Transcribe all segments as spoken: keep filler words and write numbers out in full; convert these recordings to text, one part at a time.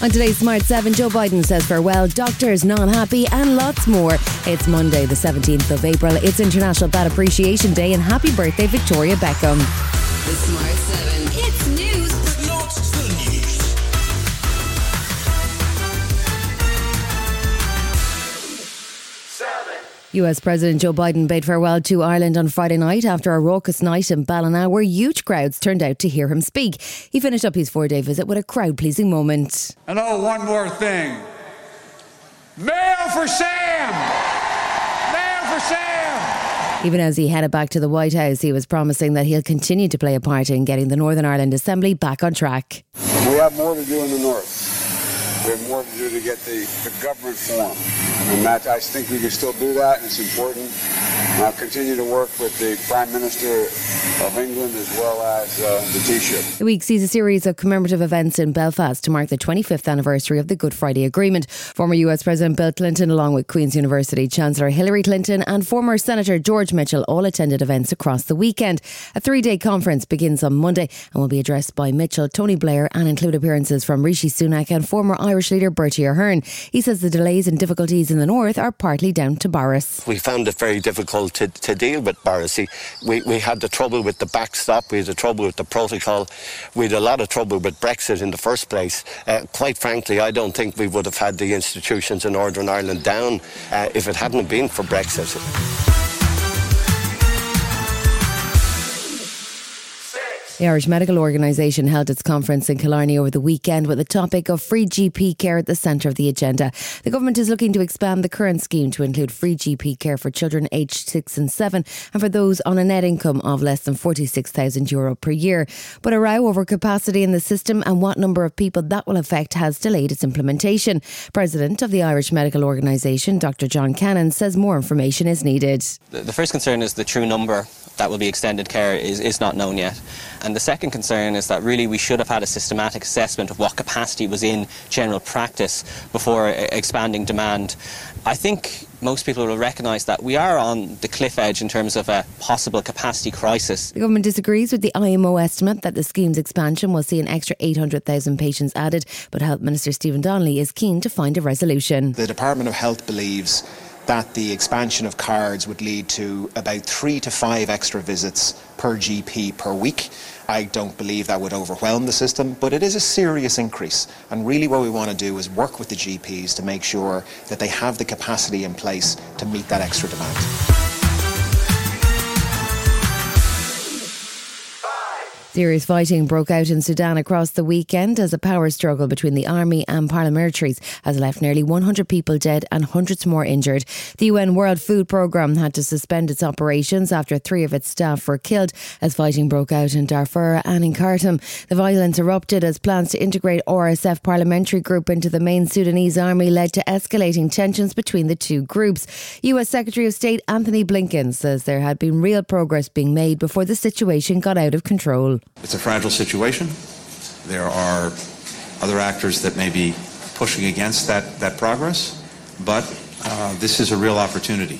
On today's Smart seven, Joe Biden says farewell, doctors not happy, and lots more. It's Monday the seventeenth of April. It's International Bat Appreciation Day, and happy birthday Victoria Beckham. The Smart seven. It's news, but not the news. Seven. U S President Joe Biden bade farewell to Ireland on Friday night after a raucous night in Ballina where huge crowds turned out to hear him speak. He finished up his four-day visit with a crowd-pleasing moment. And oh, one more thing. Mail for Sam! Mail for Sam! Even as he headed back to the White House, he was promising that he'll continue to play a part in getting the Northern Ireland Assembly back on track. We have more to do in the North. We have more to do to get the, the government formed. And that, I think we can still do that, and it's important. And I'll continue to work with the Prime Minister of England as well as uh, the Taoiseach. The week sees a series of commemorative events in Belfast to mark the twenty-fifth anniversary of the Good Friday Agreement. Former U S President Bill Clinton, along with Queen's University Chancellor Hillary Clinton and former Senator George Mitchell, all attended events across the weekend. A three-day conference begins on Monday and will be addressed by Mitchell, Tony Blair, and include appearances from Rishi Sunak and former Irish leader Bertie Ahern. He says the delays and difficulties in the north are partly down to Boris. We found it very difficult to, to deal with Boris. We, we had the trouble with the backstop, we had the trouble with the protocol, we had a lot of trouble with Brexit in the first place. Uh, quite frankly, I don't think we would have had the institutions in Northern Ireland down uh, if it hadn't been for Brexit. The Irish Medical Organisation held its conference in Killarney over the weekend with the topic of free G P care at the centre of the agenda. The government is looking to expand the current scheme to include free G P care for children aged six and seven and for those on a net income of less than forty-six thousand euro per year. But a row over capacity in the system and what number of people that will affect has delayed its implementation. President of the Irish Medical Organisation, Doctor John Cannon, says more information is needed. The first concern is the true number that will be extended care is, is not known yet. And the second concern is that really we should have had a systematic assessment of what capacity was in general practice before expanding demand. I think most people will recognise that we are on the cliff edge in terms of a possible capacity crisis. The government disagrees with the I M O estimate that the scheme's expansion will see an extra eight hundred thousand patients added, but Health Minister Stephen Donnelly is keen to find a resolution. The Department of Health believes that the expansion of cards would lead to about three to five extra visits per G P per week. I don't believe that would overwhelm the system, but it is a serious increase. And really what we want to do is work with the G Ps to make sure that they have the capacity in place to meet that extra demand. Serious fighting broke out in Sudan across the weekend as a power struggle between the army and paramilitaries has left nearly one hundred people dead and hundreds more injured. The U N World Food Programme had to suspend its operations after three of its staff were killed as fighting broke out in Darfur and in Khartoum. The violence erupted as plans to integrate R S F parliamentary group into the main Sudanese army led to escalating tensions between the two groups. U S Secretary of State Anthony Blinken says there had been real progress being made before the situation got out of control. It's a fragile situation. There are other actors that may be pushing against that, that progress, but uh, this is a real opportunity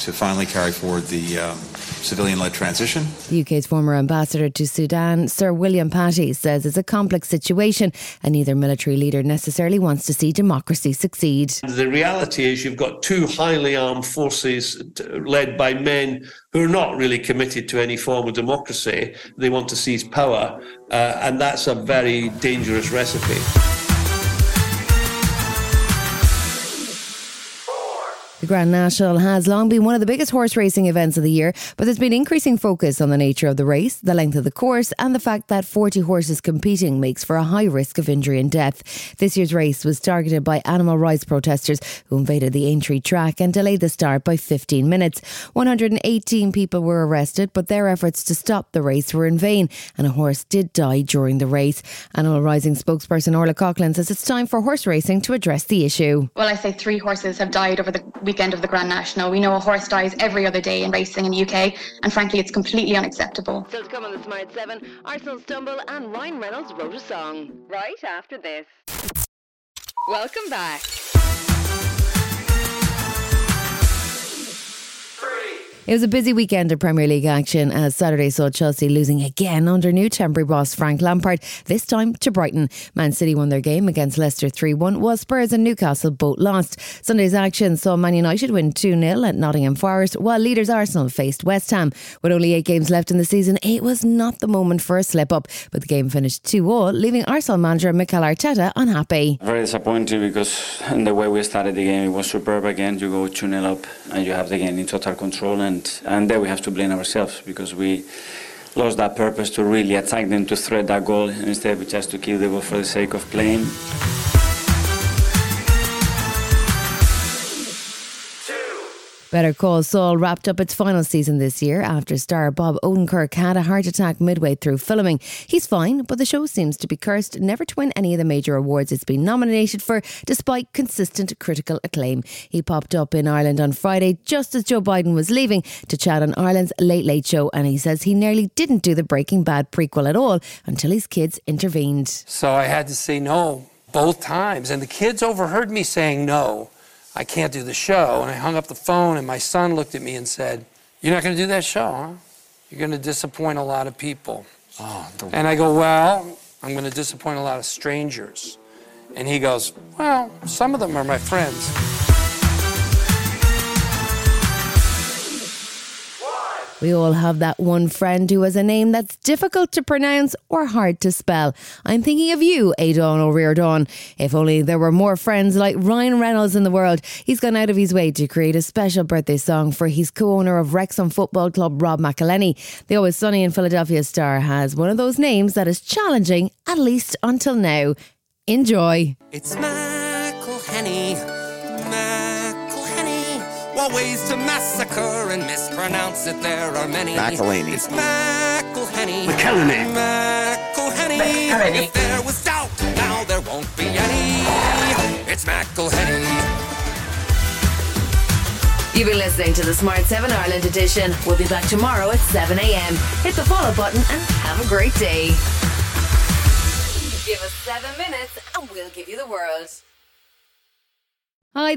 to finally carry forward the um, civilian-led transition. The U K's former ambassador to Sudan, Sir William Patey, says it's a complex situation and neither military leader necessarily wants to see democracy succeed. The reality is you've got two highly armed forces led by men who are not really committed to any form of democracy. They want to seize power, uh, and that's a very dangerous recipe. The Grand National has long been one of the biggest horse racing events of the year, but there's been increasing focus on the nature of the race, the length of the course, and the fact that forty horses competing makes for a high risk of injury and death. This year's race was targeted by animal rights protesters who invaded the Aintree track and delayed the start by fifteen minutes. one hundred eighteen people were arrested, but their efforts to stop the race were in vain, and a horse did die during the race. Animal Rising spokesperson Orla Coughlin says it's time for horse racing to address the issue. Well, I say three horses have died over the week weekend of the Grand National. We know a horse dies every other day in racing in the U K, and frankly it's completely unacceptable. Still to come on the Smart seven, Arsenal stumble and Ryan Reynolds wrote a song. Right after this. Welcome back. Free. It was a busy weekend of Premier League action as Saturday saw Chelsea losing again under new temporary boss Frank Lampard, this time to Brighton. Man City won their game against Leicester three one, while Spurs and Newcastle both lost. Sunday's action saw Man United win two nil at Nottingham Forest, while leaders Arsenal faced West Ham. With only eight games left in the season, it was not the moment for a slip-up, but the game finished two all, leaving Arsenal manager Mikel Arteta unhappy. Very disappointed because the way we started the game, it was superb again. You go two nil up and you have the game in total control. And And, and there we have to blame ourselves because we lost that purpose to really attack them, to threat that goal, instead we just to kill the goal for the sake of playing. Better Call Saul wrapped up its final season this year after star Bob Odenkirk had a heart attack midway through filming. He's fine, but the show seems to be cursed never to win any of the major awards it's been nominated for, despite consistent critical acclaim. He popped up in Ireland on Friday just as Joe Biden was leaving to chat on Ireland's Late Late Show, and he says he nearly didn't do the Breaking Bad prequel at all until his kids intervened. So I had to say no both times, and the kids overheard me saying no. I can't do the show. And I hung up the phone and my son looked at me and said, "You're not going to do that show, huh? You're going to disappoint a lot of people." Oh, and I go, "Well, I'm going to disappoint a lot of strangers." And he goes, "Well, some of them are my friends." We all have that one friend who has a name that's difficult to pronounce or hard to spell. I'm thinking of you, Adon O'Riordan. If only there were more friends like Ryan Reynolds in the world. He's gone out of his way to create a special birthday song for his co-owner of Wrexham Football Club, Rob McElhenney. The Always Sunny in Philadelphia star has one of those names that is challenging, at least until now. Enjoy. It's McElhenney. What ways to massacre and mispronounce it, there are many. McElhenney. It's McElhenney. McElhenney. McElhenney. McElhenney. If there was doubt, now there won't be any. It's McElhenney. You've been listening to the Smart seven Ireland edition. We'll be back tomorrow at seven a.m. Hit the follow button and have a great day. Give us seven minutes and we'll give you the world. Hi,